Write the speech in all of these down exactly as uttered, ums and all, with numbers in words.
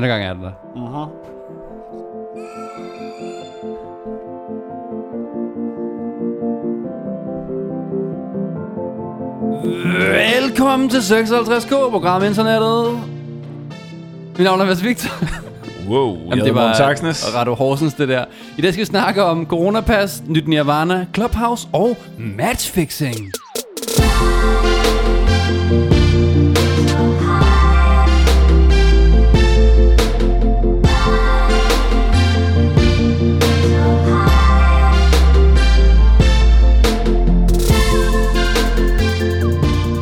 Den här gången hände det. Jaha. Velkommen til seksoghalvtreds K, program internettet. Min navn er Mads Victor. Wow, jamen, det var Radio Horsens, det der. I dag skal vi snakke om Coronapas, nyt Nirvana, Clubhouse og Matchfixing.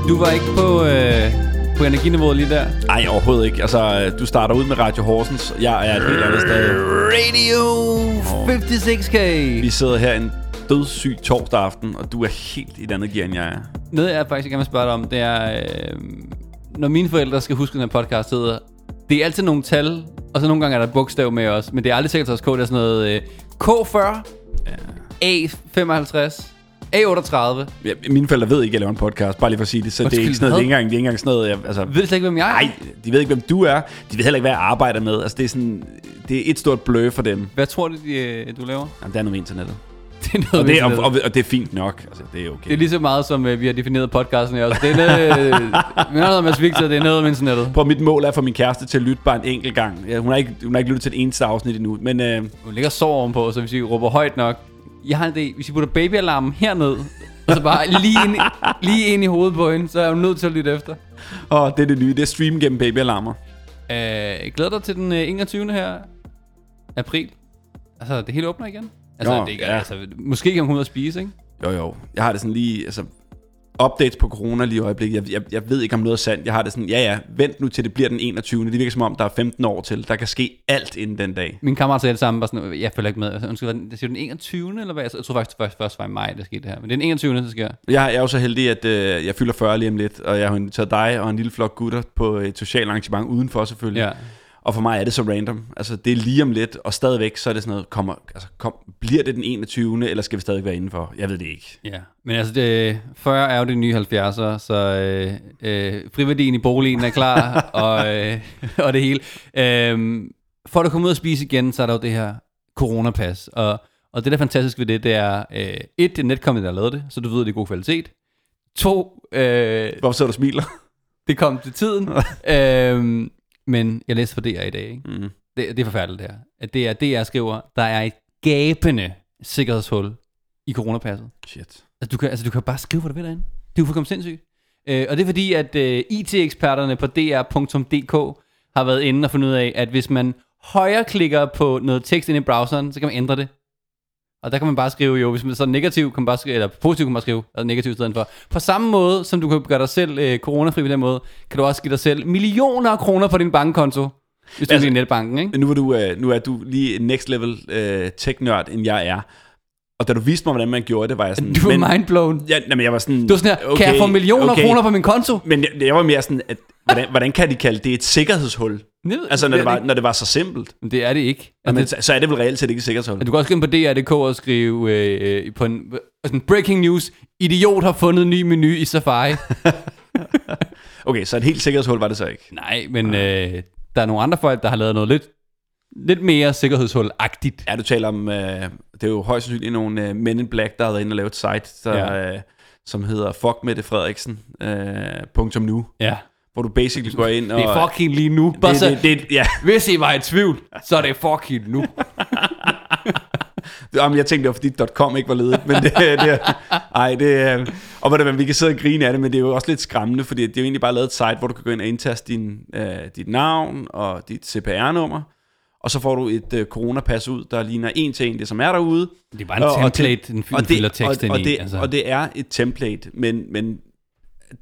Du var ikke på, øh, på energiniveauet lige der? Nej, overhovedet ikke. Altså, du starter ud med Radio Horsens. Jeg er et helt andet sted. Radio fifty-six K. Vi sidder her en dødssyg torsdag aften, og du er helt i et andet gear, end jeg er. Noget, jeg faktisk gerne vil spørge dig om, det er, øh, når mine forældre skal huske den her podcast, hedder, det er altid nogle tal, og så nogle gange er der et bogstav med os, men det er aldrig seksoghalvtreds K, det er sådan noget øh, K fyrre, ja. A femoghalvtreds, A otteogtredive. Ja, mine forældre ved ikke, at jeg laver en podcast. Bare lige for at sige det. Så Måske det er ikke sådan noget, det er ikke engang, det er ikke engang sådan noget. Jeg, altså, ved slet ikke, hvem jeg er? Nej, de ved ikke, hvem du er. De ved heller ikke, hvad jeg arbejder med. Altså, det er sådan, det er et stort blø for dem. Hvad tror du, de, du laver? Jamen, det er noget med internettet. Det er noget og, med det, internettet. Og, og, og det er fint nok. Altså, det er okay. Det er lige så meget, som uh, vi har defineret podcasten her også. Det er noget, vi har noget med svigtet, det er noget med internettet. Prøv, mit mål er for min kæreste til at lytte bare en enkelt gang. Ja, hun har ikke, hun har ikke lyttet til et eneste afsnit endnu. Men, uh, hun ligger sov ovenpå, så hvis vi råber højt nok. Jeg har en idé. Hvis I putter babyalarmen herned, og så bare lige ind, lige ind i hovedet på hende, så er hun nødt til at lytte efter. Åh, oh, det er det nye. Det er stream gennem babyalarmer. Øh, jeg glæder dig til den enogtyvende her april. Altså, det hele åbner igen. Altså, jo, det ikke, ja. altså måske kan hun ud og spise, ikke? Jo, jo. Jeg har det sådan lige... Altså, updates på corona lige i øjeblikket. Jeg, jeg, jeg ved ikke, om noget er sandt. Jeg har det sådan, ja ja, vent nu til det bliver den enogtyvende. Det virker som om, der er femten år til. Der kan ske alt inden den dag. Min kammerat sagde det samme, bare sådan, jeg følger ikke med. Undskyld, det siger den enogtyvende, eller hvad? Jeg tror faktisk, først, først var i maj, det skete det her. Men det er den enogtyvende, der sker. Jeg, jeg er jo så heldig, at øh, jeg fylder fyrre lige om lidt, og jeg har inviteret dig og en lille flok gutter på et socialt arrangement udenfor selvfølgelig. Ja. Og for mig er det så random. Altså, det er lige om lidt, og stadigvæk, så er det sådan noget, kommer, altså, kom, bliver det den enogtyvende, eller skal vi stadig være indenfor? Jeg ved det ikke. Ja, men altså, det, fyrre er jo det nye halvfjerdser, så øh, øh, friværdien i boligen er klar, og, øh, og det hele. Øh, for at komme ud og spise igen, så er der jo det her coronapas, og, og det der er fantastisk ved det, det er, øh, et, det er Netcompany, der har lavet det, så du ved, det er god kvalitet. To, øh, hvorfor så du smiler? Det kom til tiden. øh, Men jeg læste for D R i dag, ikke? Mm. Det, det er forfærdeligt det her. At det er D R skriver, der er et gabende sikkerhedshul i coronapasset. Shit. Altså du kan, altså, du kan bare skrive, hvad du vil derinde. Det er jo fuldkommen sindssygt. Øh, og det er fordi, at øh, I T-eksperterne på D R punktum d k har været inde og fundet ud af, at hvis man højreklikker på noget tekst inde i browseren, så kan man ændre det. Og der kan man bare skrive, jo, hvis man så negativ, kan man bare skrive, eller positiv kan man bare skrive, eller negativ i stedet for. På samme måde, som du kan gøre dig selv øh, coronafri på den måde, kan du også give dig selv millioner af kroner på din bankkonto, hvis du altså, er i netbanken, ikke? Nu er du, øh, nu er du lige next level øh, tech-nørd, end jeg er. Og da du viste mig, hvordan man gjorde det, var jeg sådan... Du var men, mindblown. Ja, nej, men jeg var sådan... Du var sådan her, okay, kan jeg få millioner okay, kroner på min konto? Men jeg, jeg var mere sådan, at, hvordan, hvordan kan de kalde det et sikkerhedshul? Ved, altså, når det, det var, det når det var så simpelt. Men det er det ikke. Altså, men, det, så, så er det vel reelt set ikke et sikkerhedshul. Du kan også skrive på D R punktum d k og skrive øh, på en, sådan, breaking news, idiot har fundet ny menu i Safari. Okay, så et helt sikkerhedshul var det så ikke? Nej, men okay. øh, der er nogle andre folk, der har lavet noget lidt... Lidt mere sikkerhedshul-agtigt. Ja, du taler om, øh, det er jo højst sandsynligt nogle øh, Men in Black, der har været inde og lavet et site, der, ja. øh, som hedder fuck mette frederiksen punktum nu, øh, ja. Hvor du basically går ind og... Det er fucking lige nu. Det, så, det, det, ja. Hvis I var i tvivl, så er det fucking nu. Jamen, jeg tænkte, det var fordi .com ikke var ledet, men det, det, ej, det, og hvordan vi kan sidde og grine af det, men det er jo også lidt skræmmende, fordi det er jo egentlig bare lavet et site, hvor du kan gå ind og indtaste din, øh, dit navn og dit C P R-nummer, og så får du et øh, coronapas ud, der ligner en til en det, som er derude. Det er bare en og, template, den fylder tekst ind i. Altså. Og det er et template, men, men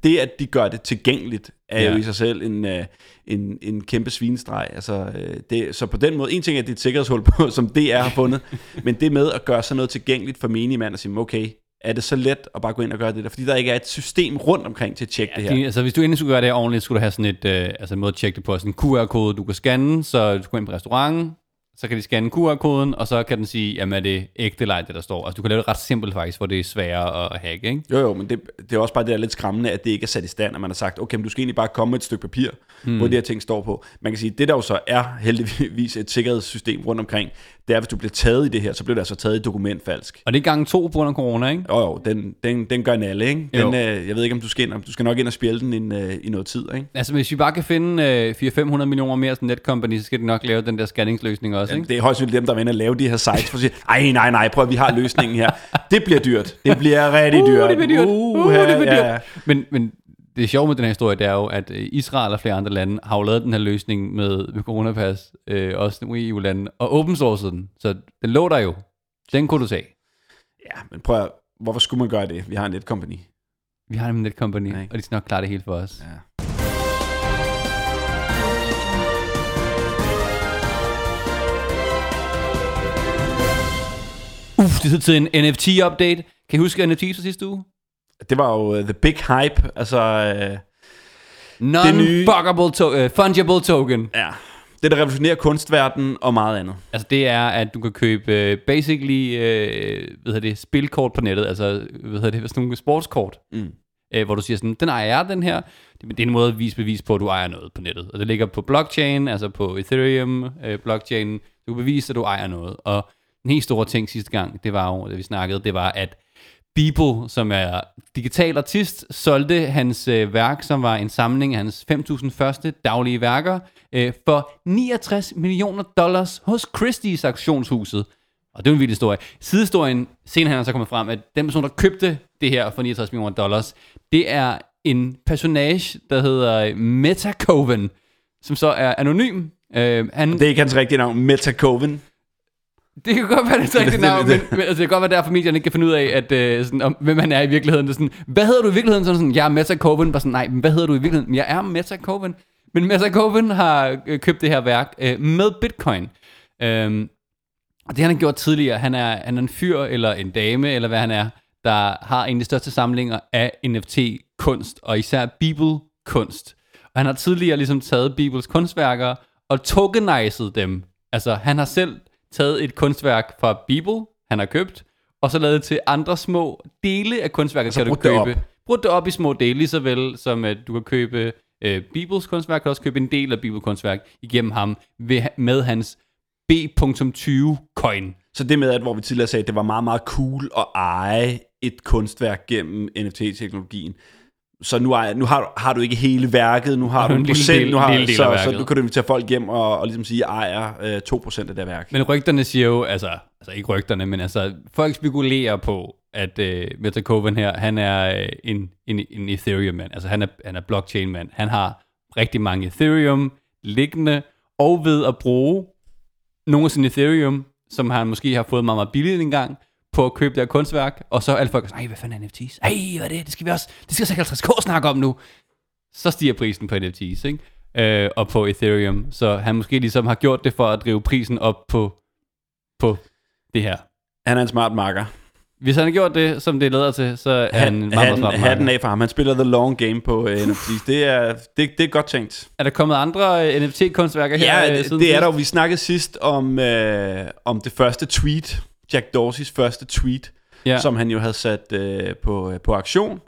det, at de gør det tilgængeligt, er ja. jo i sig selv en, øh, en, en kæmpe svinestreg. Altså, øh, det, så på den måde, en ting er, det er et sikkerhedshul på, som D R har fundet, men det med at gøre sådan noget tilgængeligt for menigmand og sige, okay, er det så let at bare gå ind og gøre det der? Fordi der ikke er et system rundt omkring til at tjekke ja, det her. Din, altså hvis du endelig skulle gøre det her ordentligt, skulle du have sådan et, øh, altså en måde at tjekke det på, sådan en Q R-kode, du kan scanne, så du går ind på restauranten, så kan de scanne Q R-koden, og så kan den sige, jamen er det ægte eller det, der står. Altså du kan lave det ret simpelt faktisk, hvor det er sværere at hacke, ikke? Jo jo, men det, det er også bare det, der er lidt skræmmende, at det ikke er sat i stand, at man har sagt, okay, men du skal egentlig bare komme med et stykke papir, hmm. hvor de her ting står på. Man kan sige, det der jo så er heldigvis et sikkerhedssystem rundt omkring, det er, hvis du bliver taget i det her, så bliver det altså taget i dokumentfalsk. Og det er gang to på grund af corona, ikke? Jo jo, den, den, den gør en alle, ikke? Den, øh, jeg ved ikke, om du skal ind, om du skal nok ind og spjælde den ind, øh, i noget tid, ikke? Altså hvis vi bare kan finde øh, fire til fem hundrede millioner mere som Netcompany, så skal de nok lave den der scanningsløsning også. Jamen, det er højst vildt dem, der vender at lave de her sites for at sige, ej, nej, nej, prøv at vi har løsningen her. Det bliver dyrt. Det bliver rigtig dyrt. Uh, det bliver dyrt. Uh, uh, det bliver dyrt. Ja. Men, men det er sjovt med den her historie, det er jo, at Israel og flere andre lande har jo lavet den her løsning med, med Coronapas, øh, også nogle E U-lande, og open sourced den. Så den lå der jo. Den kunne du tage. Ja, men prøv at, hvorfor skulle man gøre det? Vi har en Netcompany. Vi har en Netcompany, ja, og de skal nok klare det hele for os. Ja. Uff, det er til en N F T-update. Kan I huske N F T's fra sidste uge? Det var jo uh, the big hype, altså uh, Non-fungible to- uh, fungible token. Ja, det der revolutionerer kunstverdenen og meget andet. Altså det er, at du kan købe uh, basically uh, hvad hedder det, spilkort på nettet, altså hvad hedder det, sådan nogle sportskort, mm. uh, hvor du siger sådan, den ejer den her. Det er en måde at vise bevis på, at du ejer noget på nettet. Og det ligger på blockchain, altså på Ethereum uh, blockchain. Du kan bevise, at du ejer noget. Og en helt stor ting sidste gang, det var jo, da vi snakkede, det var, at Beeple, som er digital artist, solgte hans øh, værk, som var en samling af hans fem tusind første daglige værker, øh, for niogtres millioner dollars hos Christie's auktionshuset. Og det er en vild historie. Sidehistorien, senere han er så kommet frem, at den person, der købte det her for niogtres millioner dollars, det er en personage, der hedder Metakovan, som så er anonym. Øh, han... Det er ikke hans rigtige navn, Metakovan. Det kan godt være, det er rigtigt navn, men, men altså, det kan godt være, derfor medierne ikke kan finde ud af, at, øh, sådan, om, hvem han er i virkeligheden. Det er sådan, hvad hedder du i virkeligheden? Sådan, sådan, jeg er Metakovan. Bare sådan, nej, men hvad hedder du i virkeligheden? Jeg er Metakovan. Men Metakovan har øh, købt det her værk øh, med bitcoin. Øhm, og det han har gjort tidligere, han er, han er en fyr eller en dame, eller hvad han er, der har en af de største samlinger af N F T-kunst, og især Beeple-kunst. Og han har tidligere ligesom taget Beeples kunstværker og tokenized dem. Altså, han har selv taget et kunstværk fra Beeple, han har købt, og så lavet til andre små dele af kunstværket, kan du købe. Brug det op i små dele, lige så vel som at du kan købe øh, Beeples kunstværk, kan også købe en del af Beeples kunstværk igennem ham ved, med hans B tyve coin. Så det med, at hvor vi tidligere sagde, at det var meget, meget cool at eje et kunstværk gennem N F T-teknologien, så nu, er, nu har, har du ikke hele værket, nu har du en procent, nu har del, del så, så nu kan du invitere folk hjem og, og ligesom sige, ejer øh, to procent af det værk. Men rygterne siger jo, altså, altså ikke rygterne, men altså folk spekulerer på, at øh, Metakovan her, han er øh, en, en, en Ethereum-mand, altså han er, han er blockchain-mand. Han har rigtig mange Ethereum liggende, og ved at bruge nogle af sine Ethereum, som han måske har fået meget, meget billigt engang, på at købe det kunstværk, og så alle folk siger, hvad fanden er N F T's? Ej, hvad er det? Det skal vi også, det skal seksoghalvtreds k snakke om nu. Så stiger prisen på N F T's, ikke? Øh, og på Ethereum. Så han måske ligesom har gjort det for at drive prisen op på, på det her. Han er en smart marker. Hvis han har gjort det, som det lader til, så er han, han en meget, han, meget smart marker. Hatten af for ham. Han spiller the long game på uh, N F T's. Det er, det, det er godt tænkt. Er der kommet andre uh, N F T-kunstværker ja, her? Ja, det, det er der. Vi snakkede sidst om, øh, om det første tweet, Jack Dorseys første tweet, yeah. som han jo havde sat øh, på, øh, på aktion,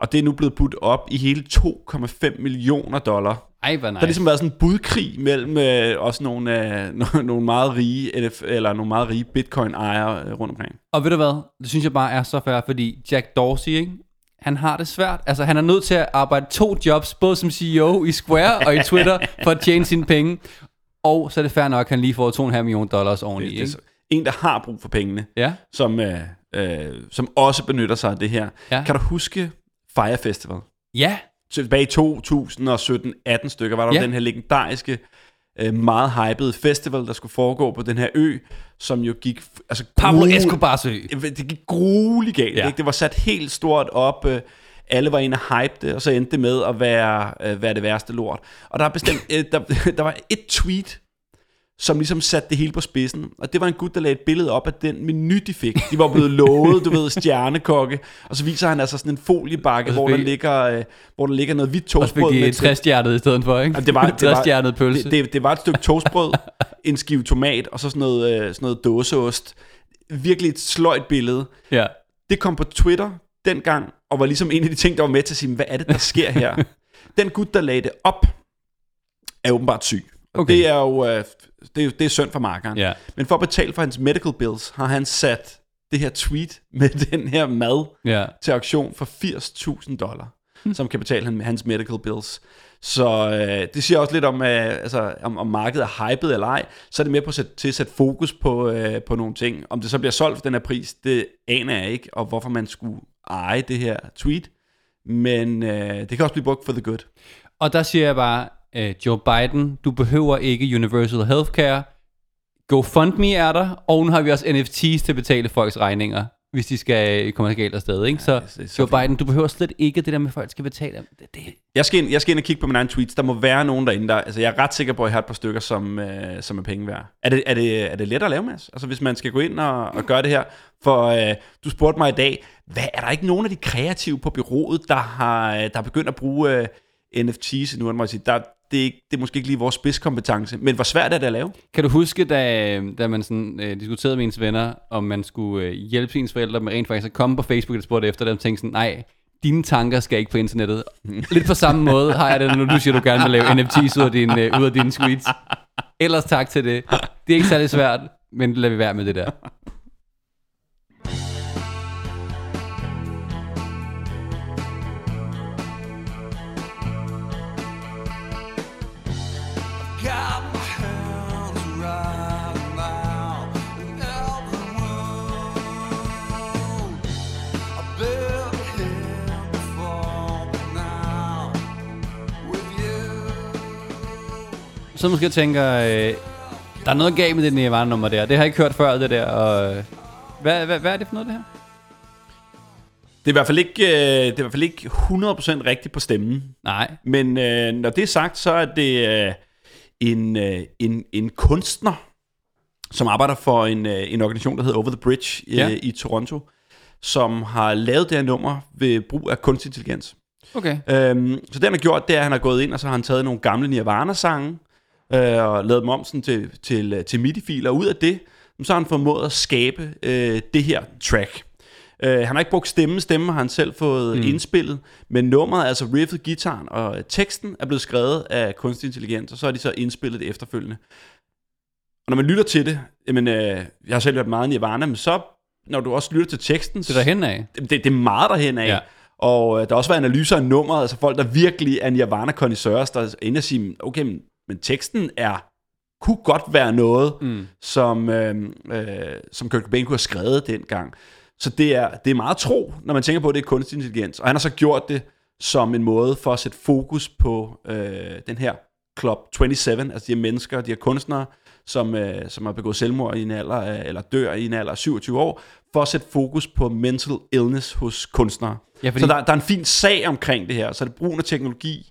og det er nu blevet budt op i hele to komma fem millioner dollar. Ej, hvor nice. Der har ligesom været sådan en budkrig mellem øh, også nogle, øh, no, nogle meget rige N F L, eller nogle meget rige bitcoin-ejere øh, rundt omkring. Og ved du hvad? Det synes jeg bare er så fair, fordi Jack Dorsey, ikke? Han har det svært. Altså, han er nødt til at arbejde to jobs, både som C E O i Square og i Twitter, for at tjene sine penge. Og så er det fair nok, at han lige får to komma fem millioner dollars ordentligt, ikke? Det, det en, der har brug for pengene, ja. som, øh, øh, som også benytter sig af det her. Ja. Kan du huske Fire Festival? Ja. Tilbage i to tusind sytten atten stykker var der ja. den her legendariske, øh, meget hypede festival, der skulle foregå på den her ø, som jo gik... Altså, Pablo Escobars ø. Det gik grueligt galt. Ja. Ikke? Det var sat helt stort op... Øh, alle var inde og hype det, og så endte det med at være, øh, være det værste lort. Og der, bestemt, øh, der, der var et tweet, som ligesom satte det hele på spidsen. Og det var en gut, der lagde et billede op af den menu, de fik. De var blevet lovet, du ved, stjernekokke. Og så viser han altså sådan en foliebakke, hvor der, ligger, øh, hvor der ligger noget hvidt toastbrød. Og så fik de et træstjernet i stedet for, ikke? Det var, det, var, det, det var et stykke toastbrød en skive tomat, og så sådan noget, øh, sådan noget dåseost. Virkelig et sløjt billede. Ja. Det kom på Twitter dengang, og var ligesom en af de ting, der var med til at sige, hvad er det, der sker her? Den gut, der lagde det op, er åbenbart syg. Okay. Det er jo øh, det er, det er synd for markeren. Ja. Men for at betale for hans medical bills, har han sat det her tweet med den her mad ja. til auktion for firs tusind dollar, hmm. som kan betale hans medical bills. Så øh, det siger også lidt om, øh, altså, om, om markedet er hypet eller ej. Så er det mere på at sætte, til at sætte fokus på, øh, på nogle ting. Om det så bliver solgt for den her pris, det aner jeg ikke, og hvorfor man skulle eje det her tweet. Men øh, det kan også blive brugt for the good. Og der siger jeg bare, øh, Joe Biden, du behøver ikke universal healthcare. GoFundMe er der, og nu har vi også N F T's til at betale folks regninger, hvis de skal komme galt afsted, ikke? Så, ja, det er så Joe fint. Biden, du behøver slet ikke det der med, folk skal betale. Det, det. Jeg, skal ind, jeg skal ind og kigge på mine egne tweets. Der må være nogen derinde, der... Altså, jeg er ret sikker på, at jeg har et par stykker, som, øh, som er penge værd. Er det, er, det, er det let at lave, Mads? Altså, hvis man skal gå ind og, og gøre det her. For øh, du spurgte mig i dag, hvad, er der ikke nogen af de kreative på bureauet, der har, der har begyndt at bruge øh, N F T's nu? Må jeg sige, der... Det er, ikke, det er måske ikke lige vores spidskompetence, men hvor svært er det at lave? Kan du huske, da, da man sådan, øh, diskuterede med ens venner, om man skulle øh, hjælpe ens forældre med rent faktisk at komme på Facebook og spurgte efter dem, og tænkte sådan, nej, dine tanker skal ikke på internettet. Lidt på samme måde har jeg det, når du siger, du gerne vil lave N F T's ud af, din, øh, ud af dine tweets. Ellers tak til det. Det er ikke særlig svært, men lad vi være med det der. Så måske jeg tænker, øh, der er noget galt med det Nirvana-nummer der. Det har jeg ikke hørt før, det der. Og, øh, hvad, hvad, hvad er det for noget, det her? Det er i hvert fald ikke, øh, det er i hvert fald ikke hundrede procent rigtigt på stemmen. Nej. Men øh, når det er sagt, så er det øh, en, øh, en, en kunstner, som arbejder for en, øh, en organisation, der hedder Over the Bridge øh, ja. i Toronto, som har lavet det her nummer ved brug af kunstig intelligens. Okay. Øhm, så det, han har gjort, det er, at han har gået ind, og så har han taget nogle gamle Nirvana-sange, og lavet dem om sådan til, til, til M I D I-filer, og ud af det, så har han formået at skabe øh, det her track. Øh, han har ikke brugt stemme, stemme har han selv fået mm. indspillet, men nummeret, altså riffet, guitaren og teksten, er blevet skrevet af kunstig intelligens, og så er de så indspillet det efterfølgende. Og når man lytter til det, jamen, øh, jeg har selv hørt meget Nirvana, men så, når du også lytter til teksten... Det er derhen af. Det, det er meget derhen af. Ja. Og øh, der har også været analyser af nummeret, altså folk, der virkelig er Nirvana-connoisseurs, der er inde og sige, okay, men Men teksten er, kunne godt være noget, mm. som, øh, øh, som Kurt Cobain kunne have skrevet dengang. Så det er, det er meget tro, når man tænker på, at det er kunstig intelligens. Og han har så gjort det som en måde for at sætte fokus på øh, den her Club syvogtyve, altså de her mennesker, de her kunstnere, som, øh, som har begået selvmord i en alder, øh, eller dør i en alder af syvogtyve år, for at sætte fokus på mental illness hos kunstnere. Ja, fordi... Så der, der er en fin sag omkring det her, så det bruger teknologi,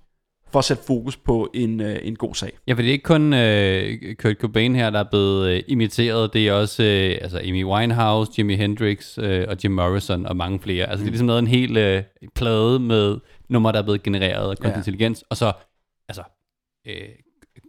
for at sætte fokus på en, øh, en god sag. Ja, for det er ikke kun øh, Kurt Cobain her, der er blevet øh, imiteret. Det er også øh, altså Amy Winehouse, Jimi Hendrix øh, og Jim Morrison og mange flere. Altså mm. det er ligesom lavet en hel øh, plade med numre, der er blevet genereret af kunstig ja. intelligens. Og så, altså, øh,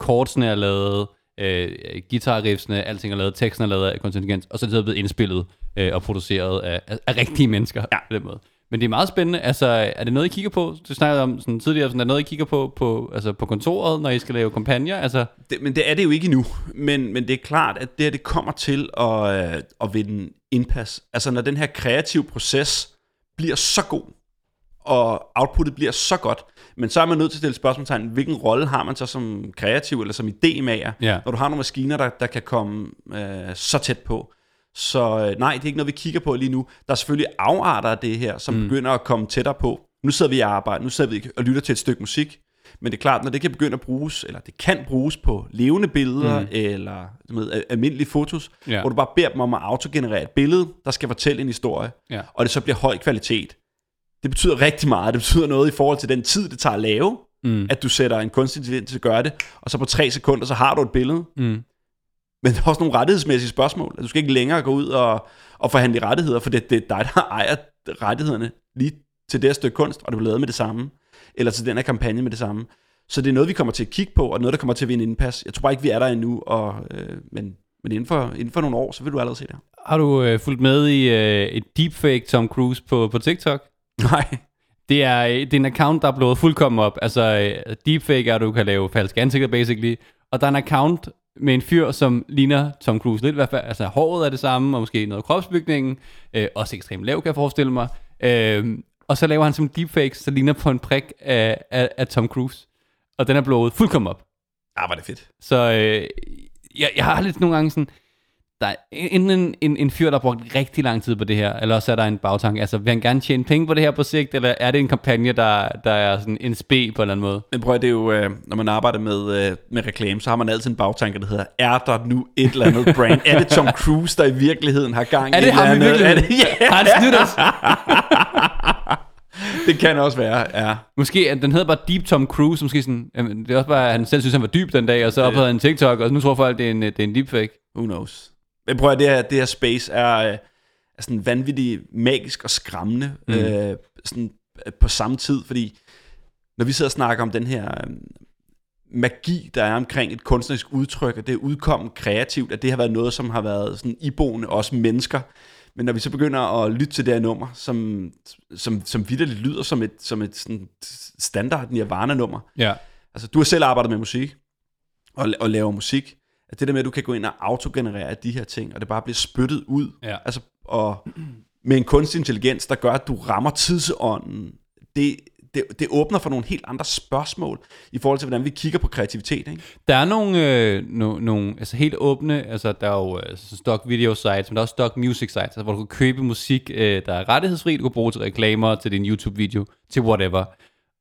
chordsene er lavet, øh, guitar-riffsene, alting er lavet, teksten er lavet af kunstig intelligens. Og så er det blevet indspillet øh, og produceret af, af, af rigtige mennesker ja. på den måde. Men det er meget spændende. Altså, er det noget, I kigger på? Du snakkede om sådan tidligere, sådan, er det noget, I kigger på på, altså på kontoret, når I skal lave kampagner? Altså... Det, men det er det jo ikke endnu. Men, men det er klart, at det her, det kommer til at, at vinde indpas. Altså, når den her kreative proces bliver så god, og outputtet bliver så godt, men så er man nødt til at stille spørgsmålstegn, hvilken rolle har man så som kreativ, eller som idémager, ja. når du har nogle maskiner, der, der kan komme øh, så tæt på. Så nej, det er ikke noget, vi kigger på lige nu. Der er selvfølgelig afarter af det her, som mm. begynder at komme tættere på. Nu sidder vi i arbejde, nu sidder vi og lytter til et stykke musik. Men det er klart, når det kan begynde at bruges, eller det kan bruges på levende billeder, mm. eller med almindelige fotos, ja. hvor du bare beder dem om at autogenerere et billede, der skal fortælle en historie, ja. og det så bliver høj kvalitet. Det betyder rigtig meget. Det betyder noget i forhold til den tid, det tager at lave, mm. at du sætter en kunstig intelligens til at gøre det, og så på tre sekunder, så har du et billede. Mm. Men der er også nogle rettighedsmæssige spørgsmål. Du skal ikke længere gå ud og, og forhandle rettigheder, for det, det er dig, der ejer rettighederne lige til det stykke kunst, og det bliver lavet med det samme, eller til den her kampagne med det samme. Så det er noget, vi kommer til at kigge på, og noget, der kommer til at vinde indpas. Jeg tror ikke, vi er der endnu, og, øh, men, men inden, for, inden for nogle år, så vil du allerede se det. Har du øh, fulgt med i øh, et deepfake Tom Cruise på, på TikTok? Nej. Det er, det er en account, der er blevet fuldkommen op. Altså, deepfake er, at du kan lave falske ansigter, basically. Og der er en account med en fyr, som ligner Tom Cruise lidt i hvert fald. Altså, håret er det samme, og måske noget af kropsbygningen. Øh, også ekstremt lav, kan jeg forestille mig. Øh, og så laver han som deepfake, så ligner på en prik af, af, af Tom Cruise. Og den er blevet fuldkommen op. Ah, var det fedt. Så øh, jeg, jeg har lidt nogle gange sådan... Der er enten en, en, en fyr, der har brugt rigtig lang tid på det her, eller også er der en bagtanke. Altså, vil han gerne tjene penge på det her på sigt, eller er det en kampagne, der, der er sådan en spæ på en eller anden måde? Men prøv at det er jo, øh, når man arbejder med, øh, med reklame, så har man altid en bagtanke, der hedder, er der nu et eller andet brand? Er det Tom Cruise, der i virkeligheden har gang i et eller andet? Er det ham i virkeligheden? Ja. Har han snydt os? Det kan også være, ja. Måske, den hedder bare Deep Tom Cruise, måske sådan, det er også bare, han selv synes, han var dyb den dag, og så opdagede han TikTok, og nu tror folk, det er en, det er en deepfake. Who knows? Men prøv at det her, det her space er, er sådan vanvittigt magisk og skræmmende mm. øh, sådan på samme tid, fordi når vi sidder og snakker om den her øh, magi, der er omkring et kunstnerisk udtryk, og det er udkommet kreativt, at det har været noget, som har været sådan iboende også mennesker. Men når vi så begynder at lytte til det her nummer, som, som, som vitterligt lyder som et, som et sådan standard Nirvana-nummer. Yeah. Altså, du har selv arbejdet med musik og, og laver musik. At det der med, at du kan gå ind og autogenerere de her ting, og det bare bliver spyttet ud, ja. Altså, og med en kunstig intelligens, der gør, at du rammer tidsånden, det, det, det åbner for nogle helt andre spørgsmål, i forhold til, hvordan vi kigger på kreativitet. Ikke? Der er nogle, øh, no, nogle altså helt åbne, altså der er jo altså, stock video sites, men der er også stock music sites, altså, hvor du kan købe musik, øh, der er rettighedsfri, du kan bruge til reklamer, til din YouTube-video, til whatever.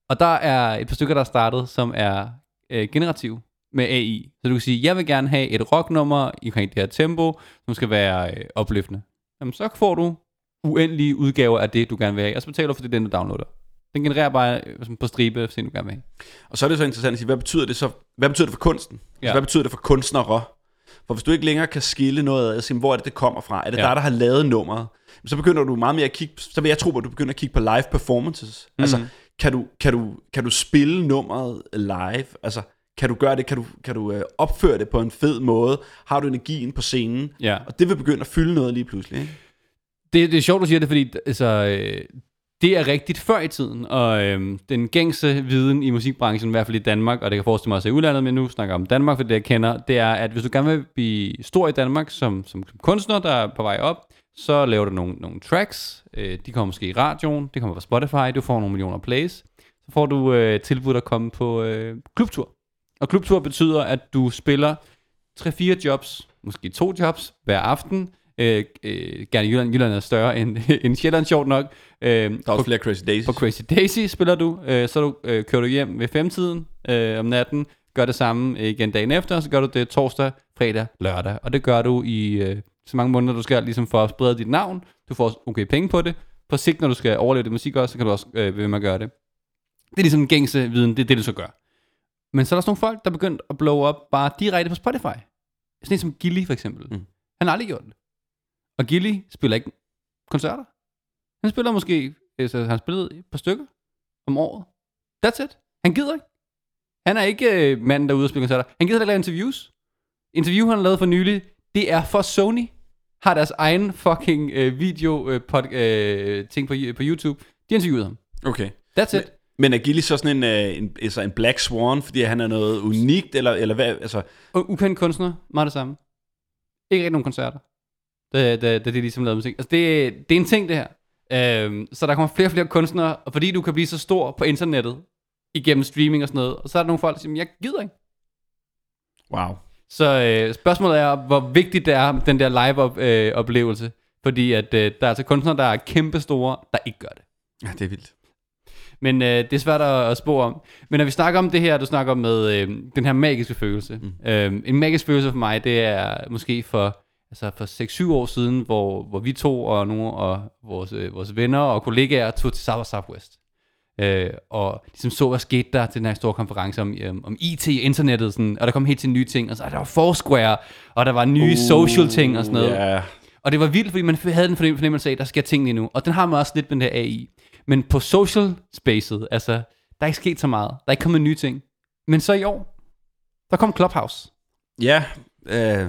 Og der er et par stykker, der er startet, som er øh, generativ. Med A I. Så du kan sige, jeg vil gerne have et rocknummer i det her tempo, som skal være øh, opløftende. Jamen, så får du uendelige udgaver af det, du gerne vil have. Og så betaler du for det, den du downloader. Den genererer bare øh, på stribe, for det, du gerne vil have. Og så er det så interessant at sige, hvad betyder det så? Hvad betyder det for kunsten? Ja. Altså, hvad betyder det for kunstnere? For hvis du ikke længere kan skille noget af, sige, hvor er det, det kommer fra? Er det ja. Der, der har lavet nummeret? Så begynder du meget mere at kigge, så vil jeg tro, at du begynder at kigge på live performances. Mm-hmm. Altså, kan du, kan, du, kan du spille nummeret live? Altså, kan du gøre det? Kan du, kan du øh, opføre det på en fed måde? Har du energien på scenen? Ja. Og det vil begynde at fylde noget lige pludselig. Ikke? Det, det er sjovt, du siger det, fordi altså, øh, det er rigtigt før i tiden. Og øh, den gængse viden i musikbranchen, i hvert fald i Danmark, og det kan forestille mig også i udlandet, men nu snakker jeg om Danmark, for det jeg kender, det er, at hvis du gerne vil blive stor i Danmark som, som kunstner, der er på vej op, så laver du nogle, nogle tracks. Øh, de kommer måske i radioen, det kommer på Spotify, du får nogle millioner plays. Så får du øh, tilbudt at komme på øh, klubtur. Og klubtur betyder, at du spiller tre fire jobs, måske to jobs hver aften. Øh, øh, gerne i Jylland. Jylland er større end, end Sjælland, sjovt nok. Øh, der er også flere Crazy Daisy. På Crazy Daisy spiller du, øh, så du, øh, kører du hjem ved femtiden øh, om natten, gør det samme igen dagen efter, og så gør du det torsdag, fredag, lørdag. Og det gør du i øh, så mange måneder, du skal, ligesom for at sprede dit navn. Du får også okay penge på det. På sigt, når du skal overleve det musik også, så kan du også øh, ved med at gøre det. Det er ligesom gængse viden, det er det, du så gør. Men så er der også nogle folk, der begyndte at blow up bare direkte på Spotify. Sådan en som Gilly for eksempel. Mm. Han har aldrig gjort det. Og Gilly spiller ikke koncerter. Han spiller måske, altså han spillede et par stykker om året. That's it. Han gider ikke. Han er ikke øh, manden, der er ude og spille koncerter. Han gider ikke lave interviews. Interview, han har lavet for nylig, det er for Sony. Har deres egen fucking øh, video øh, pod, øh, ting på, øh, på YouTube. De interviewede ham. Okay. That's it. Men- Men er Gilly så sådan en, en, en, en black swan, fordi han er noget unikt, eller, eller hvad? Altså... Ukendt kunstner, meget det samme. Ikke rigtig nogen koncerter. Det, det, det er ligesom lavet musik. Altså det, det er en ting, det her. Øhm, så der kommer flere og flere kunstnere, og fordi du kan blive så stor på internettet, igennem streaming og sådan noget, og så er der nogle folk, der siger, jeg gider ikke. Wow. Så øh, spørgsmålet er, hvor vigtigt det er, den der live-oplevelse. Øh, fordi at, øh, der er altså kunstnere, der er kæmpe store, der ikke gør det. Ja, det er vildt. Men øh, det er svært at, at spå om. Men når vi snakker om det her, du snakker om med øh, den her magiske følelse. Mm. Øh, en magisk følelse for mig, det er måske for, altså for seks syv år siden, hvor, hvor vi to og nogle og vores, øh, vores venner og kollegaer tog til Sub-West. Øh, og ligesom så, hvad skete der til den her store konference om, øh, om I T og internettet. Sådan, og der kom helt til nye ting. Og så, der var Foursquare, og der var nye uh, social ting og sådan noget. Yeah. Og det var vildt, fordi man havde den fornemmelse af, at der sker ting lige nu. Og den har man også lidt med den her A I. Men på social spacet, altså, der er ikke sket så meget. Der er ikke kommet nye ting. Men så i år, der kom Clubhouse. Ja, øh,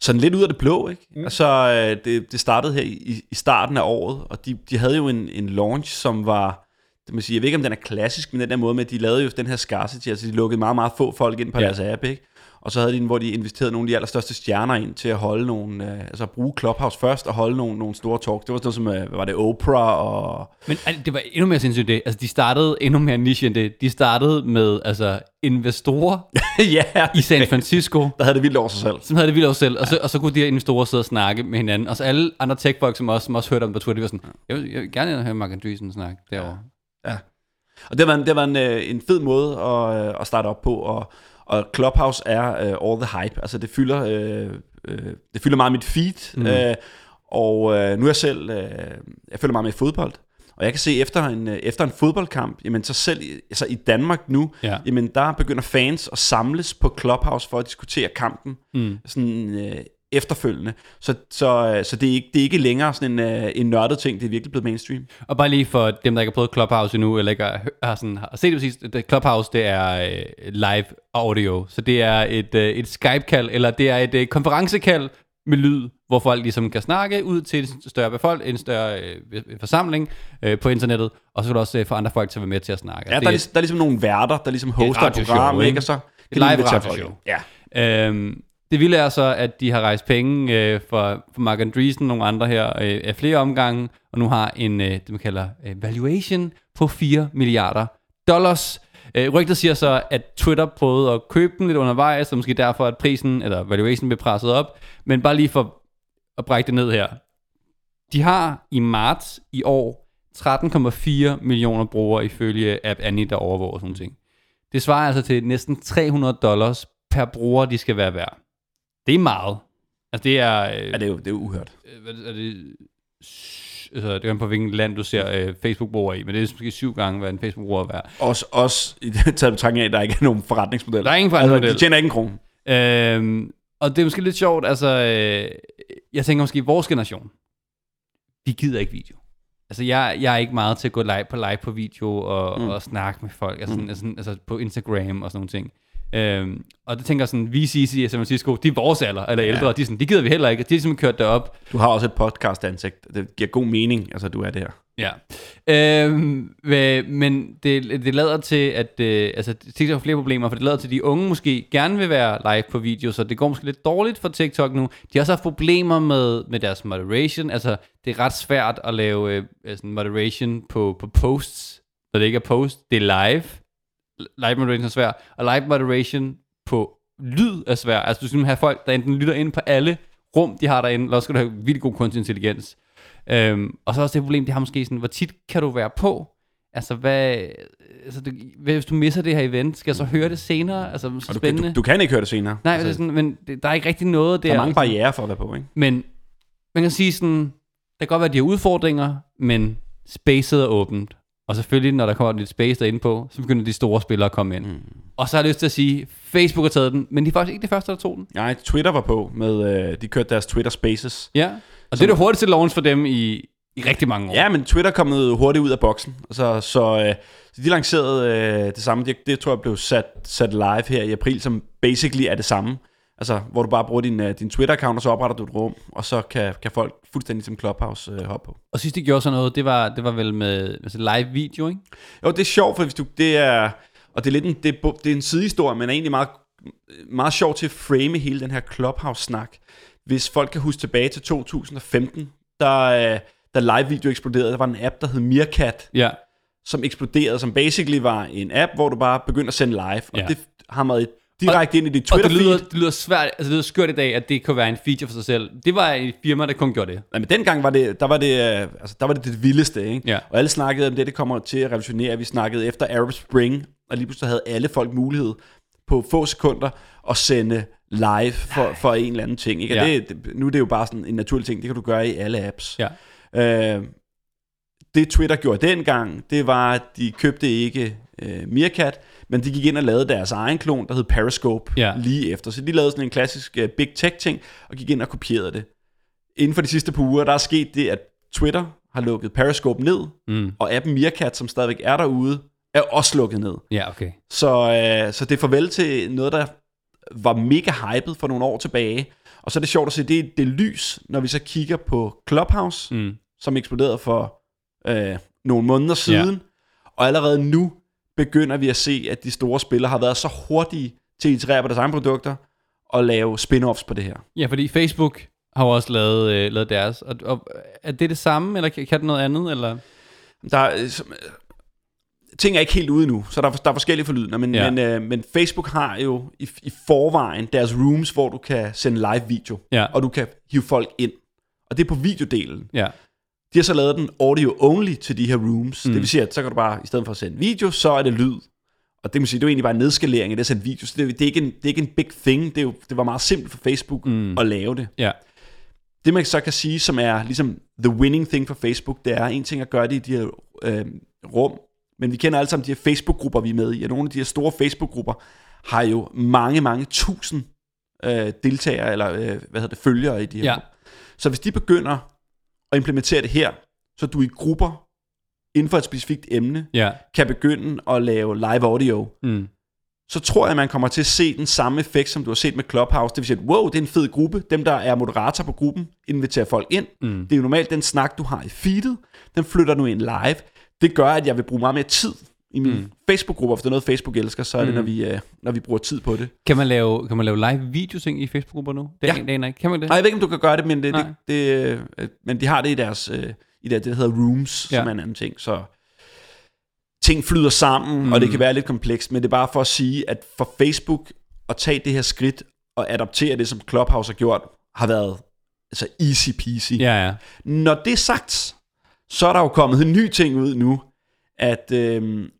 sådan lidt ud af det blå, ikke? Mm. Altså, øh, det, det startede her i, i starten af året, og de, de havde jo en, en launch, som var, det må sige, jeg ved ikke, om den er klassisk, men den der måde med, at de lavede jo den her scarcity, altså de lukkede meget, meget få folk ind på ja. deres app, ikke? Og så havde de en, hvor de investerede nogle af de allerstørste stjerner ind til at holde nogle, øh, altså at bruge Clubhouse først og holde nogle, nogle store talks. Det var sådan noget som, øh, var det Oprah og... Men altså, det var endnu mere sindssygt det. Altså de startede endnu mere niche end det. De startede med, altså, investorer ja, i San Francisco. Der havde det vildt over sig selv. Som havde det vildt over sig selv. Og så, ja. og så kunne de her investorer sidde og snakke med hinanden. Og så alle andre tech-folk, som også, som også hørte om på Twitter, de var sådan, jeg vil, jeg vil gerne høre Mark Andreessen snakke derovre. Ja. ja. Og det var, det var en, en fed måde at, at starte op på, og og Clubhouse er uh, all the hype. Altså det fylder, øh, øh, det fylder meget mit feed. Mm. Øh, og øh, nu er jeg selv, øh, jeg følger meget med fodbold. Og jeg kan se efter en øh, efter en fodboldkamp, jamen så selv altså i Danmark nu, ja. jamen der begynder fans at samles på Clubhouse for at diskutere kampen. Mm. Sådan øh, efterfølgende. Så så så det er ikke det er ikke længere sådan en en nørdet ting, det er virkelig blevet mainstream. Og bare lige for dem der ikke har prøvet Clubhouse endnu eller ikke har sådan har set det præcis, Clubhouse det er live audio. Så det er et et Skype-kald eller det er et konferencekald med lyd, hvor folk ligesom kan snakke ud til en større befolkning, en større øh, forsamling øh, på internettet, og så kan du også øh, få andre folk til at være med til at snakke. Ja, der er, lig, der er ligesom nogle værter, der ligesom hoster et program, ikke? Og så et live radioshow. Ja. Øhm, Det vilde er så, at de har rejst penge øh, for, for Mark Andreessen, nogle andre her, øh, af flere omgange, og nu har en, øh, det man kalder, øh, valuation på fire milliarder dollars. Øh, rygtet siger så, at Twitter prøvede at købe den lidt undervejs, så måske derfor, at prisen, eller valuation blev presset op. Men bare lige for at brække det ned her. De har i marts i år tretten komma fire millioner brugere ifølge App Annie, der overvåger sådan ting. Det svarer altså til næsten tre hundrede dollars per bruger, de skal være værd. Det er meget. Altså det er... Øh, ja, det er jo det er uhørt. Øh, er det, altså, det er på hvilken land, du ser øh, Facebook-brugere i, men det er måske syv gange, hvad en Facebook-bruger er værd. Også, også i det taget betragtning af, at der ikke er nogen forretningsmodel. Der er ingen forretningsmodel. Altså, de tjener ikke en krone. Øhm, og det er måske lidt sjovt, altså... Øh, jeg tænker måske, vores generation, vi gider ikke video. Altså jeg, jeg er ikke meget til at gå live på live på video og, mm. og snakke med folk, altså, mm. altså, altså på Instagram og sådan nogle ting. Øhm, og det tænker sådan V C C i San Francisco, de er vores alder, eller ældre, ja. de, sådan, de gider vi heller ikke, de er ligesom kørt derop. Du har også et podcast ansigt, det giver god mening, altså du er der. Ja, øhm, men det, det lader til, at øh, altså, TikTok har flere problemer, for det lader til, at de unge måske gerne vil være live på video, så det går måske lidt dårligt for TikTok nu. De har også haft problemer med, med deres moderation, altså det er ret svært at lave øh, sådan moderation på, på posts, når det ikke er post, det er live. Live moderation er svær, og live moderation på lyd er svær. Altså du skal have folk, der enten lytter ind på alle rum, de har derinde, eller også skal du have vildt god kunstig intelligens. Øhm, og så også det problem, de har måske sådan, hvor tit kan du være på? Altså hvad, altså, du, hvis du misser det her event, skal jeg så høre det senere? Altså så spændende. Du, du, du kan ikke høre det senere. Nej, altså, det er sådan, men det, der er ikke rigtig noget der. Der er mange barrierer for at være på, ikke? Men man kan sige sådan, der kan godt være, at de har udfordringer, men spacet er åbent. Og selvfølgelig, når der kommer lidt space derinde på, så begynder de store spillere at komme ind. Mm. Og så har jeg lyst til at sige, Facebook har taget den, men de er faktisk ikke det første, der tog den. Nej, Twitter var på med, øh, de kørte deres Twitter Spaces. Ja, og som, det er det hurtigste launch for dem i, i rigtig mange år. Ja, men Twitter kom hurtigt ud af boksen. Altså, så, øh, så de lancerede øh, det samme. Det, det tror jeg blev sat, sat live her i april, som basically er det samme. Altså, hvor du bare bruger din, din Twitter-account, og så opretter du et rum, og så kan, kan folk fuldstændig som Clubhouse øh, hoppe på. Og sidst de gjorde sådan noget, det var, det var vel med altså live video, ikke? Jo, det er sjovt, for hvis du, det er, og det er lidt en, det er, det er en sidehistorie, men er egentlig meget, meget sjovt til at frame hele den her Clubhouse-snak. Hvis folk kan huske tilbage til to tusind og femten, der, der live video eksploderede, der var en app, der hed Meerkat, ja. som eksploderede, som basically var en app, hvor du bare begyndte at sende live, og ja. det har meget direkte ind i dit Twitter-feed. Og det lyder, det lyder svært, altså det lyder skørt i dag, at det kunne være en feature for sig selv. Det var et firma, der kun gjorde det. Nej, men dengang var det, der var det, altså der var det det vildeste, ikke? Ja. Og alle snakkede om det, det kommer til at revolutionere. Vi snakkede efter Arab Spring, og lige pludselig havde alle folk mulighed på få sekunder at sende live for, for en eller anden ting, ikke? Og ja. det, nu er det jo bare sådan en naturlig ting, det kan du gøre i alle apps. Ja. Øh, det Twitter gjorde dengang, det var, at de købte ikke øh, Meerkat, men de gik ind og lavede deres egen klon, der hed Periscope, ja. lige efter. Så de lavede sådan en klassisk uh, big tech-ting, og gik ind og kopierede det. Inden for de sidste par uger, der er sket det, at Twitter har lukket Periscope ned, mm. og appen Meerkat, som stadigvæk er derude, er også lukket ned. Ja, okay. Så, øh, så det er farvel til noget, der var mega hyped for nogle år tilbage. Og så er det sjovt at se, det det lys, når vi så kigger på Clubhouse, mm. som eksploderede for øh, nogle måneder siden. Ja. Og allerede nu begynder vi at se, at de store spillere har været så hurtige til at iterere på deres egne produkter og lave spin-offs på det her. Ja, fordi Facebook har også lavet, øh, lavet deres. Og, og, er det det samme, eller kan det noget andet? Eller? Der er, som, ting er ikke helt ude nu, så der er, der er forskellige forlydende, men, ja. men, øh, men Facebook har jo i, i forvejen deres rooms, hvor du kan sende live video, ja. og du kan hive folk ind. Og det er på videodelen. Ja. De har så lavet den audio only til de her rooms. Mm. Det vil sige, at så kan du bare, i stedet for at sende video, så er det lyd. Og det må sige, det er jo egentlig bare en nedskalering af det at sende video. Så det, det, er ikke en, det er ikke en big thing. Det, er jo, det var meget simpelt for Facebook mm. at lave det. Ja. Det man så kan sige, som er ligesom the winning thing for Facebook, det er en ting at gøre det i de her øh, rum. Men vi kender alle sammen de her Facebook-grupper, vi er med i. Og nogle af de her store Facebook-grupper har jo mange, mange tusind øh, deltagere, eller øh, hvad hedder det, følgere i de her ja. grupper. Så hvis de begynder at implementere det her, så du i grupper inden for et specifikt emne, ja. kan begynde at lave live audio, mm. så tror jeg, at man kommer til at se den samme effekt, som du har set med Clubhouse. Det vil sige, at wow, det er en fed gruppe. Dem, der er moderator på gruppen, inviterer folk ind. Mm. Det er jo normalt den snak, du har i feedet. Den flytter nu ind live. Det gør, at jeg vil bruge meget mere tid i min mm. Facebook-gruppe. Hvis det er noget, Facebook elsker, så er det, mm. når, vi, øh, når vi bruger tid på det. Kan man lave, kan man lave live videoting i Facebook-grupper nu? Det er ja. En, ikke. Kan man det? Nej, jeg ved ikke, om du kan gøre det, men, det, det, det, øh, men de har det i deres... Øh, i det, der hedder rooms, ja. som er en anden ting. Så ting flyder sammen, mm. og det kan være lidt komplekst, men det er bare for at sige, at for Facebook at tage det her skridt og adoptere det, som Clubhouse har gjort, har været altså easy peasy. Ja, ja. Når det er sagt, så er der jo kommet en ny ting ud nu, at, øhm,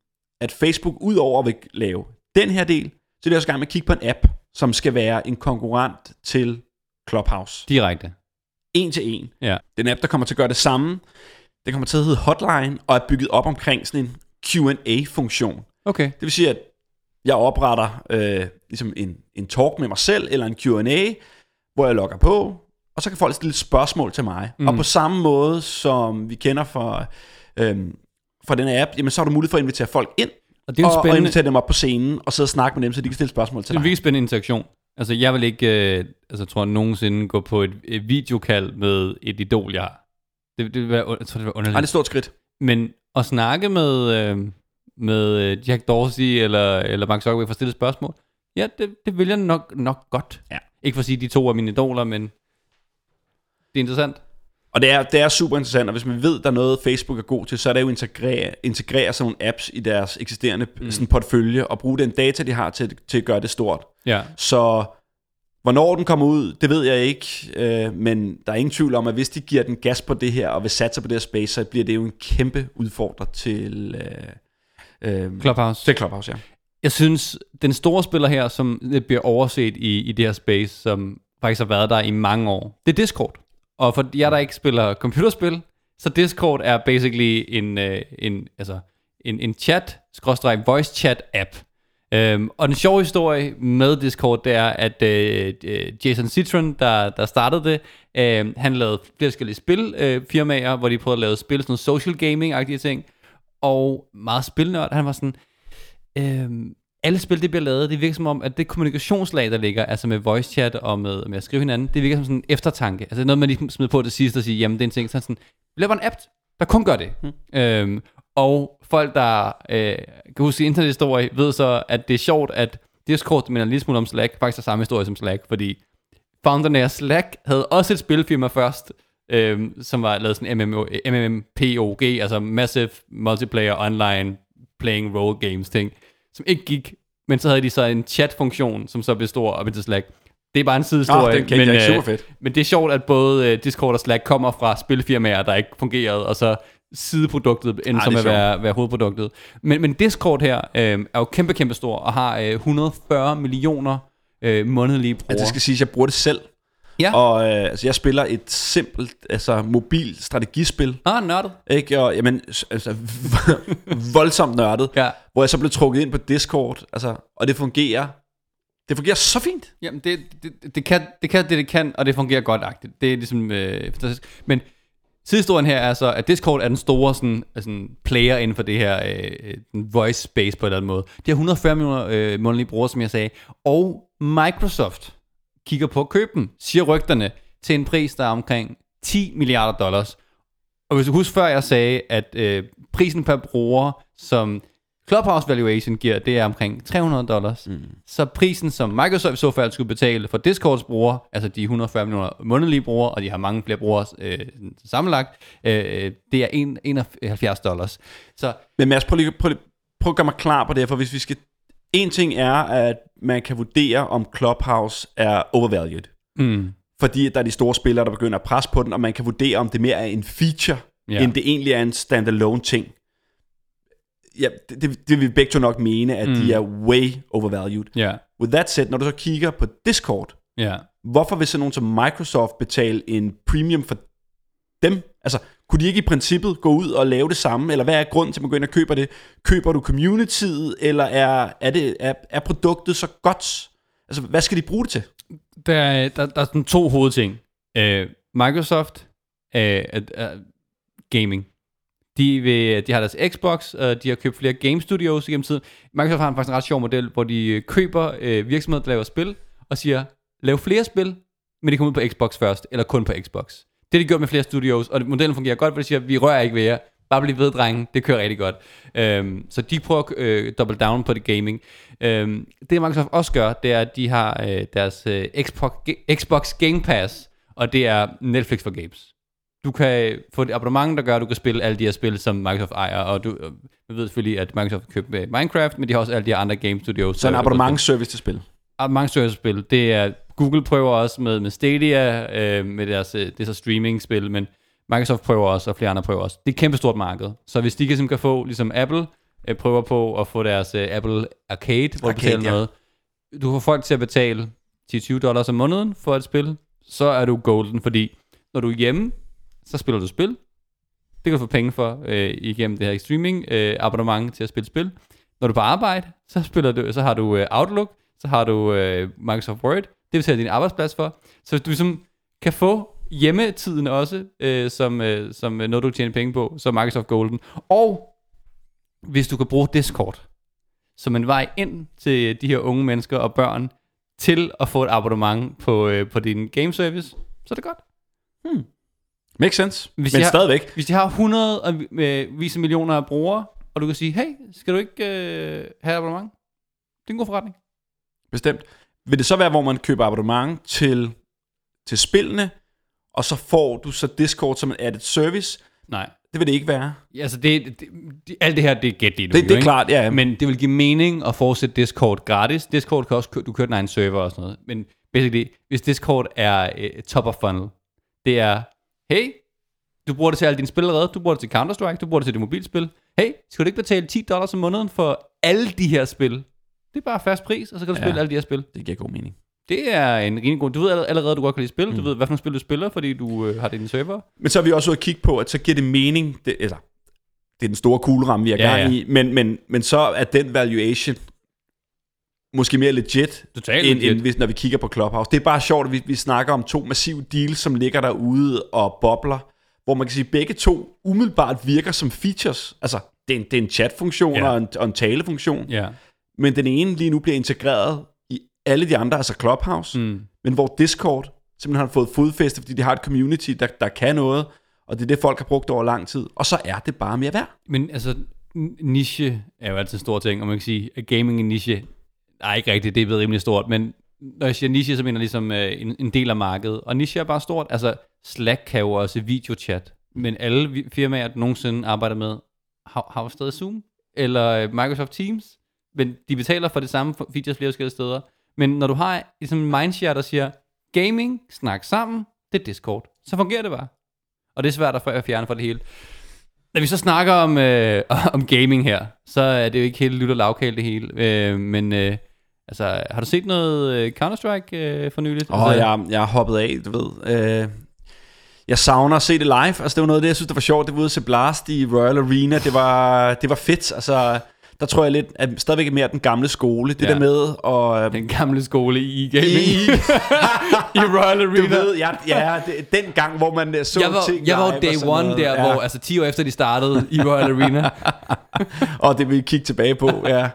at Facebook udover vil lave den her del, så er det også gang med at kigge på en app, som skal være en konkurrent til Clubhouse. Direkte. En til en. Ja. Den app, der kommer til at gøre det samme, den kommer til at hedde Hotline, og er bygget op omkring sådan en Q and A-funktion. Okay. Det vil sige, at jeg opretter øh, ligesom en, en talk med mig selv, eller en Q and A, hvor jeg logger på, og så kan folk stille spørgsmål til mig. Mm. Og på samme måde, som vi kender fra, øh, fra den app, jamen, så har du mulighed for at invitere folk ind, og, det er og, spændende... og invitere dem op på scenen, og sidde og snakke med dem, så de kan stille spørgsmål til dig. Det er en virkelig spændende interaktion. Altså, jeg vil ikke, øh, altså, tror jeg, nogensinde gå på et, et videokald med et idol, jeg har. Det, det vil være, jeg tror, det vil være underligt. Nej, det er et stort skridt. Men at snakke med, øh, med Jack Dorsey eller, eller Mark Zuckerberg for at stille spørgsmål, ja, det, det vil jeg nok, nok godt. Ja. Ikke for at sige, at de to er mine idoler, men det er interessant. Og det er, det er super interessant, og hvis man ved, der er noget, Facebook er god til, så er det jo at integrere, integrere sådan nogle apps i deres eksisterende mm. sådan portfølje, og bruge den data, de har til, til at gøre det stort. Ja. Så hvornår den kommer ud, det ved jeg ikke, øh, men der er ingen tvivl om, at hvis de giver den gas på det her, og vil satse på det her space, så bliver det jo en kæmpe udfordrer til, øh, øh, Clubhouse. til Clubhouse. Ja. Jeg synes, den store spiller her, som bliver overset i, i det her space, som faktisk har været der i mange år, det er Discord. Og for jer, der ikke spiller computerspil, så Discord er basically en, en, altså, en, en chat, skråstreg voice chat app. Um, og den sjove historie med Discord, det er, at uh, Jason Citron, der, der startede det, uh, han lavede flere forskellige spilfirmaer, uh, hvor de prøvede at lave spil, sådan social gaming-agtige ting. Og meget spilnørd, han var sådan, uh, alle spil, det bliver lavet, det virker som om, at det kommunikationslag, der ligger, altså med voice chat og med, med at skrive hinanden, det virker som sådan en eftertanke. Altså noget, man lige smider på det sidste og siger, jamen det er en ting, så sådan, vi laver en app, der kun gør det. Mm. Øhm, og folk, der øh, kan huske internethistorie, ved så, at det er sjovt, at Discord, minder lidt smule om Slack, faktisk er samme historie som Slack, fordi founderne af Slack havde også et spilfirma først, øh, som var lavet sådan M M O R P G, altså Massive Multiplayer Online Playing Role Games ting, som ikke gik, men så havde de så en chat-funktion, som så består op i til Slack. Det er bare en sidestorie, oh, men, øh, men det er sjovt, at både Discord og Slack kommer fra spilfirmaer, der ikke fungerede, og så sideproduktet end Ej, som at være, være hovedproduktet. Men, men Discord her øh, er jo kæmpe, kæmpe stor, og har øh, et hundrede og fyrre millioner øh, månedlige brugere. Ja, det skal siges, jeg bruger det selv. Ja. Og øh, altså, jeg spiller et simpelt altså, mobil strategispil. Ah, nørdet. Ikke? Og, jamen, altså, voldsomt nørdet. Ja. Hvor jeg så blev trukket ind på Discord. Altså, og det fungerer. Det fungerer så fint. Jamen, det, det, det, kan, det kan det, det kan, og det fungerer godt-agtigt. Det er ligesom øh, fantastisk. Men Sidehistorien her er så, at Discord er den store sådan, sådan player inden for det her øh, voice space på en eller anden måde. De har et hundrede og fyrre millioner øh, månedlige brugere, som jeg sagde. Og Microsoft kigger på køben, siger rygterne, til en pris, der er omkring ti milliarder dollars. Og hvis du husker før, jeg sagde, at øh, prisen per bruger, som Clubhouse Valuation giver, det er omkring tre hundrede dollars. Mm. Så prisen, som Microsoft i så fald skulle betale for Discords brugere, altså de et hundrede og fyrre millioner månedlige brugere, og de har mange flere brugere øh, sammenlagt, øh, det er enoghalvfjerds dollars. Så, men Mads, prøv, lige, prøv, lige, prøv at gøre mig klar på det her, for hvis vi skal... En ting er, at man kan vurdere, om Clubhouse er overvalued. Mm. Fordi der er de store spillere, der begynder at presse på den, og man kan vurdere, om det mere er en feature, yeah. end det egentlig er en standalone ting. Ja, det, det, det vil vi begge to nok mene, at mm. de er way overvalued. Yeah. With that said, når du så kigger på Discord, yeah. hvorfor vil sådan nogen som Microsoft betale en premium for dem? Altså, kunne de ikke i princippet gå ud og lave det samme? Eller hvad er grunden til, at man går ind og køber det? Køber du communityet, eller er, er, det, er, er produktet så godt? Altså, hvad skal de bruge det til? Der, der, der er sådan to hovedting. Øh, Microsoft øh, øh, gaming. De, vil, de har deres Xbox, og de har købt flere game studios igennem tiden. Microsoft har faktisk en ret sjov model, hvor de køber øh, virksomheder, der laver spil, og siger, lav flere spil, men de kommer ud på Xbox først, eller kun på Xbox. Det har de gjort med flere studios, og modellen fungerer godt, hvor de siger, vi rører ikke ved jer. Bare blive ved, drenge. Det kører rigtig godt. Øhm, så de prøver at øh, double down på det gaming. Øhm, det Microsoft også gør, det er, at de har øh, deres øh, Xbox, G- Xbox Game Pass, og det er Netflix for games. Du kan få et abonnement, der gør, at du kan spille alle de her spil, som Microsoft ejer, og du øh, ved selvfølgelig, at Microsoft købte Minecraft, men de har også alle de andre game studios. Så en abonnementsservice til spil? Abonnementsservice til spil. Det er, Google prøver også med, med Stadia, øh, med deres, øh, det er så streaming-spil, men Microsoft prøver også, og flere andre prøver også. Det er et kæmpestort marked. Så hvis de kan, kan få, ligesom Apple, øh, prøver på at få deres øh, Apple Arcade, hvor du betaler noget. Ja. Du får folk til at betale ti til tyve dollars om måneden for et spil, så er du golden, fordi når du er hjemme, så spiller du spil. Det kan du få penge for øh, igennem det her streaming øh, abonnement til at spille spil. Når du er på arbejde, så, spiller du, så har du øh, Outlook, så har du øh, Microsoft Word. Det betaler din arbejdsplads for. Så du ligesom kan få hjemmetiden også, øh, som, øh, som noget, du tjener penge på, som Microsoft Golden. Og hvis du kan bruge Discord som en vej ind til de her unge mennesker og børn, til at få et abonnement på, øh, på din game service, så er det godt. Hmm. Makes sense, hvis men har, stadigvæk. Hvis de har hundrede millioner af brugere, og du kan sige, hey, skal du ikke øh, have et abonnement? Det er en god forretning. Bestemt. Vil det så være, hvor man køber abonnement til, til spillene, og så får du så Discord som en added service? Nej. Det vil det ikke være. Ja, altså det, det, det, alt det her, det er gæt lige nu. Det, det er ikke? Klart, ja. Men det vil give mening at fortsætte Discord gratis. Discord kan også kø- du kører din egen server og sådan noget. Men basically, hvis Discord er uh, top of funnel, det er, hey, du bruger det til alle dine spil allerede, du bruger det til Counter-Strike, du bruger det til dit mobilspil. Hey, skal du ikke betale ti dollars om måneden for alle de her spil? Det er bare fast pris, og så kan du ja, spille alle de her spil. Det giver god mening. Det er en rimelig god... Du ved allerede, du godt kan lide spil. Du mm. ved, hvad for nogle spil du spiller, fordi du øh, har det i din server. Men så er vi også ude at kigge på, at så giver det mening... Det, eller, det er den store kugleramme, vi er ja, gang ja. i. Men, men, men så er den valuation måske mere legit, Total end, legit. end når vi kigger på Clubhouse. Det er bare sjovt, at vi, vi snakker om to massive deals, som ligger derude og bobler. Hvor man kan sige, at begge to umiddelbart virker som features. Altså, det er en, det er en chat-funktion ja. og, en, og en talefunktion. Ja. Men den ene lige nu bliver integreret alle de andre, altså Clubhouse, mm. men hvor Discord simpelthen har fået fodfæste, fordi de har et community, der, der kan noget, og det er det, folk har brugt over lang tid, og så er det bare mere værd. Men altså, niche er jo altid en stor ting, og man kan sige, at gaming er niche, nej ikke rigtigt, det er blevet rimelig stort, men når jeg siger niche, så mener jeg ligesom øh, en, en del af markedet, og niche er bare stort, altså Slack kan jo også videochat, men alle firmaer, der nogensinde arbejder med, har, har jo stadig Zoom, eller Microsoft Teams, men de betaler for det samme features flere forskellige steder. Men når du har ligesom en mindshare, der siger, gaming, snak sammen, det er Discord. Så fungerer det bare. Og det er svært at fjerne fra det hele. Når vi så snakker om, øh, om gaming her, så er det jo ikke helt lyt og lavkæld det hele. Øh, men øh, altså, har du set noget Counter-Strike øh, for nyligt? Åh, oh, jeg, jeg er hoppet af, du ved. Øh, jeg savner at se det live. Altså, det var noget af det, jeg synes, der var sjovt. Det var ude at se Blast i Royal Arena. Det var, det var fedt, altså... der tror jeg lidt, at stadigvæk mere den gamle skole. Det ja. Der med og øh, den gamle skole i gaming i, i Royal Arena. Du ved, jeg, ja, det, den gang, hvor man så jeg var, ting. Jeg var day og one der, ja. Hvor altså ti år efter de startede i Royal Arena. Og det vil vi kigge tilbage på, ja.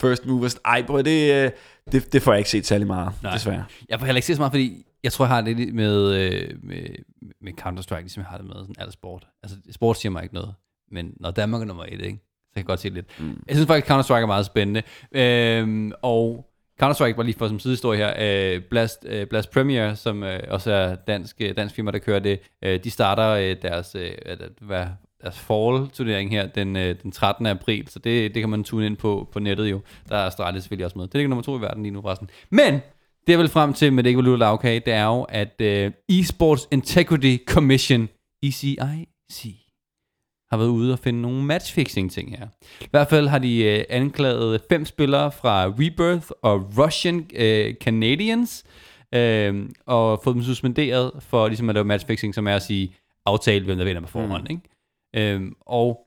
First movers. Ej, bror, det, det, det får jeg ikke set særlig meget, nej. Desværre. Jeg får heller ikke set så meget, fordi jeg tror, jeg har lidt med, med, med Counter-Strike, ligesom jeg har det med sådan alt sport. Altså, sport siger mig ikke noget, men når Danmark er nummer et, ikke? Så kan jeg godt se lidt. Mm. Jeg synes faktisk, Counter-Strike er meget spændende. Øhm, og Counter-Strike, bare lige for som sidehistorie her, øh, Blast, øh, Blast Premier, som øh, også er dansk, øh, dansk firma, der kører det, øh, de starter øh, deres... Øh, hvad, deres fall-turnering her den, den trettende april, så det, det kan man tune ind på på nettet jo. Der er Australien selvfølgelig også med. Det er ikke nummer to i verden lige nu forresten. Men det er vel frem til, med det ikke vil lavkage, det er jo, at uh, Esports Integrity Commission, E C I C, har været ude og finde nogle matchfixing-ting her. I hvert fald har de uh, anklaget fem spillere fra Rebirth og Russian uh, Canadians, uh, og fået dem suspenderet for ligesom at lave matchfixing, som er at sige, aftale hvem der vinder på forhånd, ikke? Øhm, og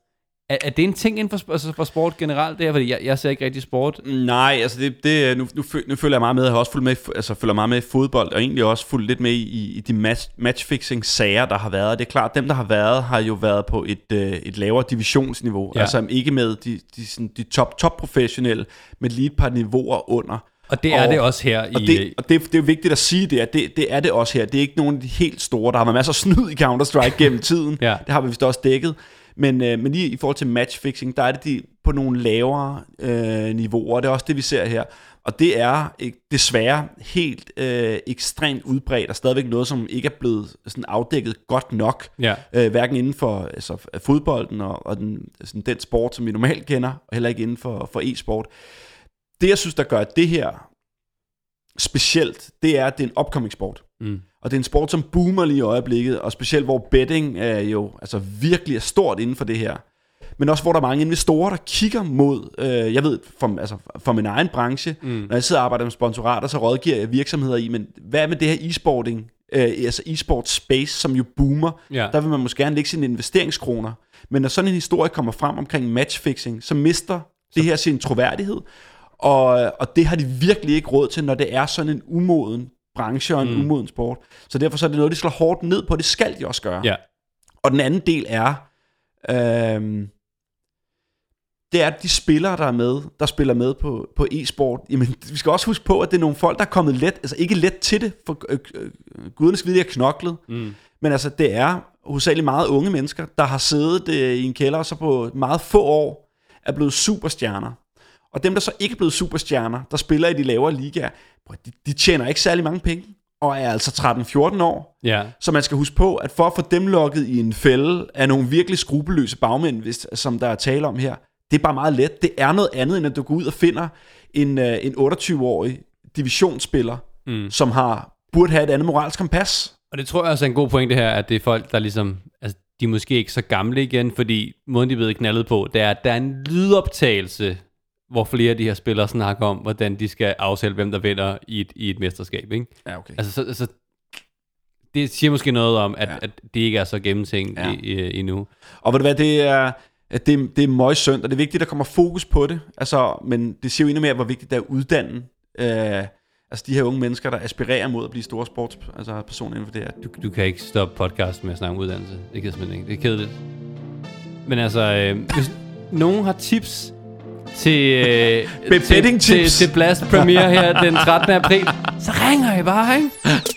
er, er det en ting inden for, altså for sport generelt der, fordi jeg, jeg ser ikke rigtig sport. Nej, altså det, det nu, nu, nu følger jeg meget med. Jeg har også fulgt med, altså følger meget med i fodbold og egentlig også fulgt lidt med i, i de match, matchfixing sager der har været. Det er klart, dem der har været har jo været på et øh, et lavere divisionsniveau, ja. Altså ikke med de de, sådan, de top top professionelle, men lige et par niveauer under. Og det er og, det også her og i... Det, og det, det er vigtigt at sige det, at det, det er det også her. Det er ikke nogen af de helt store. Der har været masser af snyd i Counter-Strike gennem tiden. Ja. Det har vi vist også dækket. Men, øh, men lige i forhold til matchfixing, der er det de på nogle lavere øh, niveauer. Det er også det, vi ser her. Og det er desværre helt øh, ekstremt udbredt, og stadigvæk noget, som ikke er blevet sådan afdækket godt nok. Ja. Øh, hverken inden for altså, fodbolden og, og den, sådan, den sport, som vi normalt kender, og heller ikke inden for, for e-sport. Det, jeg synes, der gør det her specielt, det er, at det er en upcoming sport. Mm. Og det er en sport, som boomer lige i øjeblikket, og specielt hvor betting er jo altså virkelig er stort inden for det her. Men også, hvor der er mange investorer, der kigger mod, øh, jeg ved, for, altså, for min egen branche, mm. når jeg sidder og arbejder med sponsorater, så rådgiver jeg virksomheder i, men hvad med det her e-sporting, øh, altså e-sport space, som jo boomer, yeah. Der vil man måske gerne lægge sine investeringskroner. Men når sådan en historie kommer frem omkring matchfixing, så mister det her sin troværdighed. Og, og det har de virkelig ikke råd til, når det er sådan en umoden branche og en mm. umoden sport. Så derfor så er det noget, de slår hårdt ned på. Det skal de også gøre. Ja. Og den anden del er, øhm, det er de spillere, der er med, der spiller med på, på e-sport. Jamen, vi skal også huske på, at det er nogle folk, der er kommet let, altså ikke let til det, for øh, øh, guderne skal vide, at de har knoklet. Mm. Men altså, det er hovedsageligt meget unge mennesker, der har siddet øh, i en kælder, og så på meget få år er blevet superstjerner. Og dem, der så ikke er blevet superstjerner, der spiller i de lavere ligaer, de, de tjener ikke særlig mange penge, og er altså tretten til fjorten år. Yeah. Så man skal huske på, at for at få dem lukket i en fælde af nogle virkelig skrupelløse bagmænd, hvis, som der er tale om her, det er bare meget let. Det er noget andet, end at du går ud og finder en, en otteogtyve-årig divisionsspiller, mm. som har burde have et andet moralsk kompas. Og det tror jeg også er en god pointe her, at det er folk, der ligesom... Altså de er måske ikke så gamle igen, fordi måden, de er blevet knaldet på, det er, at der er en lydoptagelse... hvor flere af de her spillere snakker om, hvordan de skal aftale, hvem der vinder i et, i et mesterskab, ikke? Ja, okay. Altså, så, så det siger måske noget om, at, ja. At det ikke er så gennemtænkt ja. Endnu. Og ved du hvad, det er, det er, det er møgsynd, og det er vigtigt, at der kommer fokus på det, altså, men det siger jo endnu mere, hvor vigtigt det er at uddanne, øh, altså de her unge mennesker, der aspirerer mod at blive store sportspersoner altså inden for det her. Du, du kan ikke stoppe podcast med at snakke om uddannelse, det kan simpelthen ikke, det er kedeligt. Men altså, øh, hvis nogen har tips... Til, øh, til, til, til Blast Premier her den trettende april, så ringer I bare, ikke?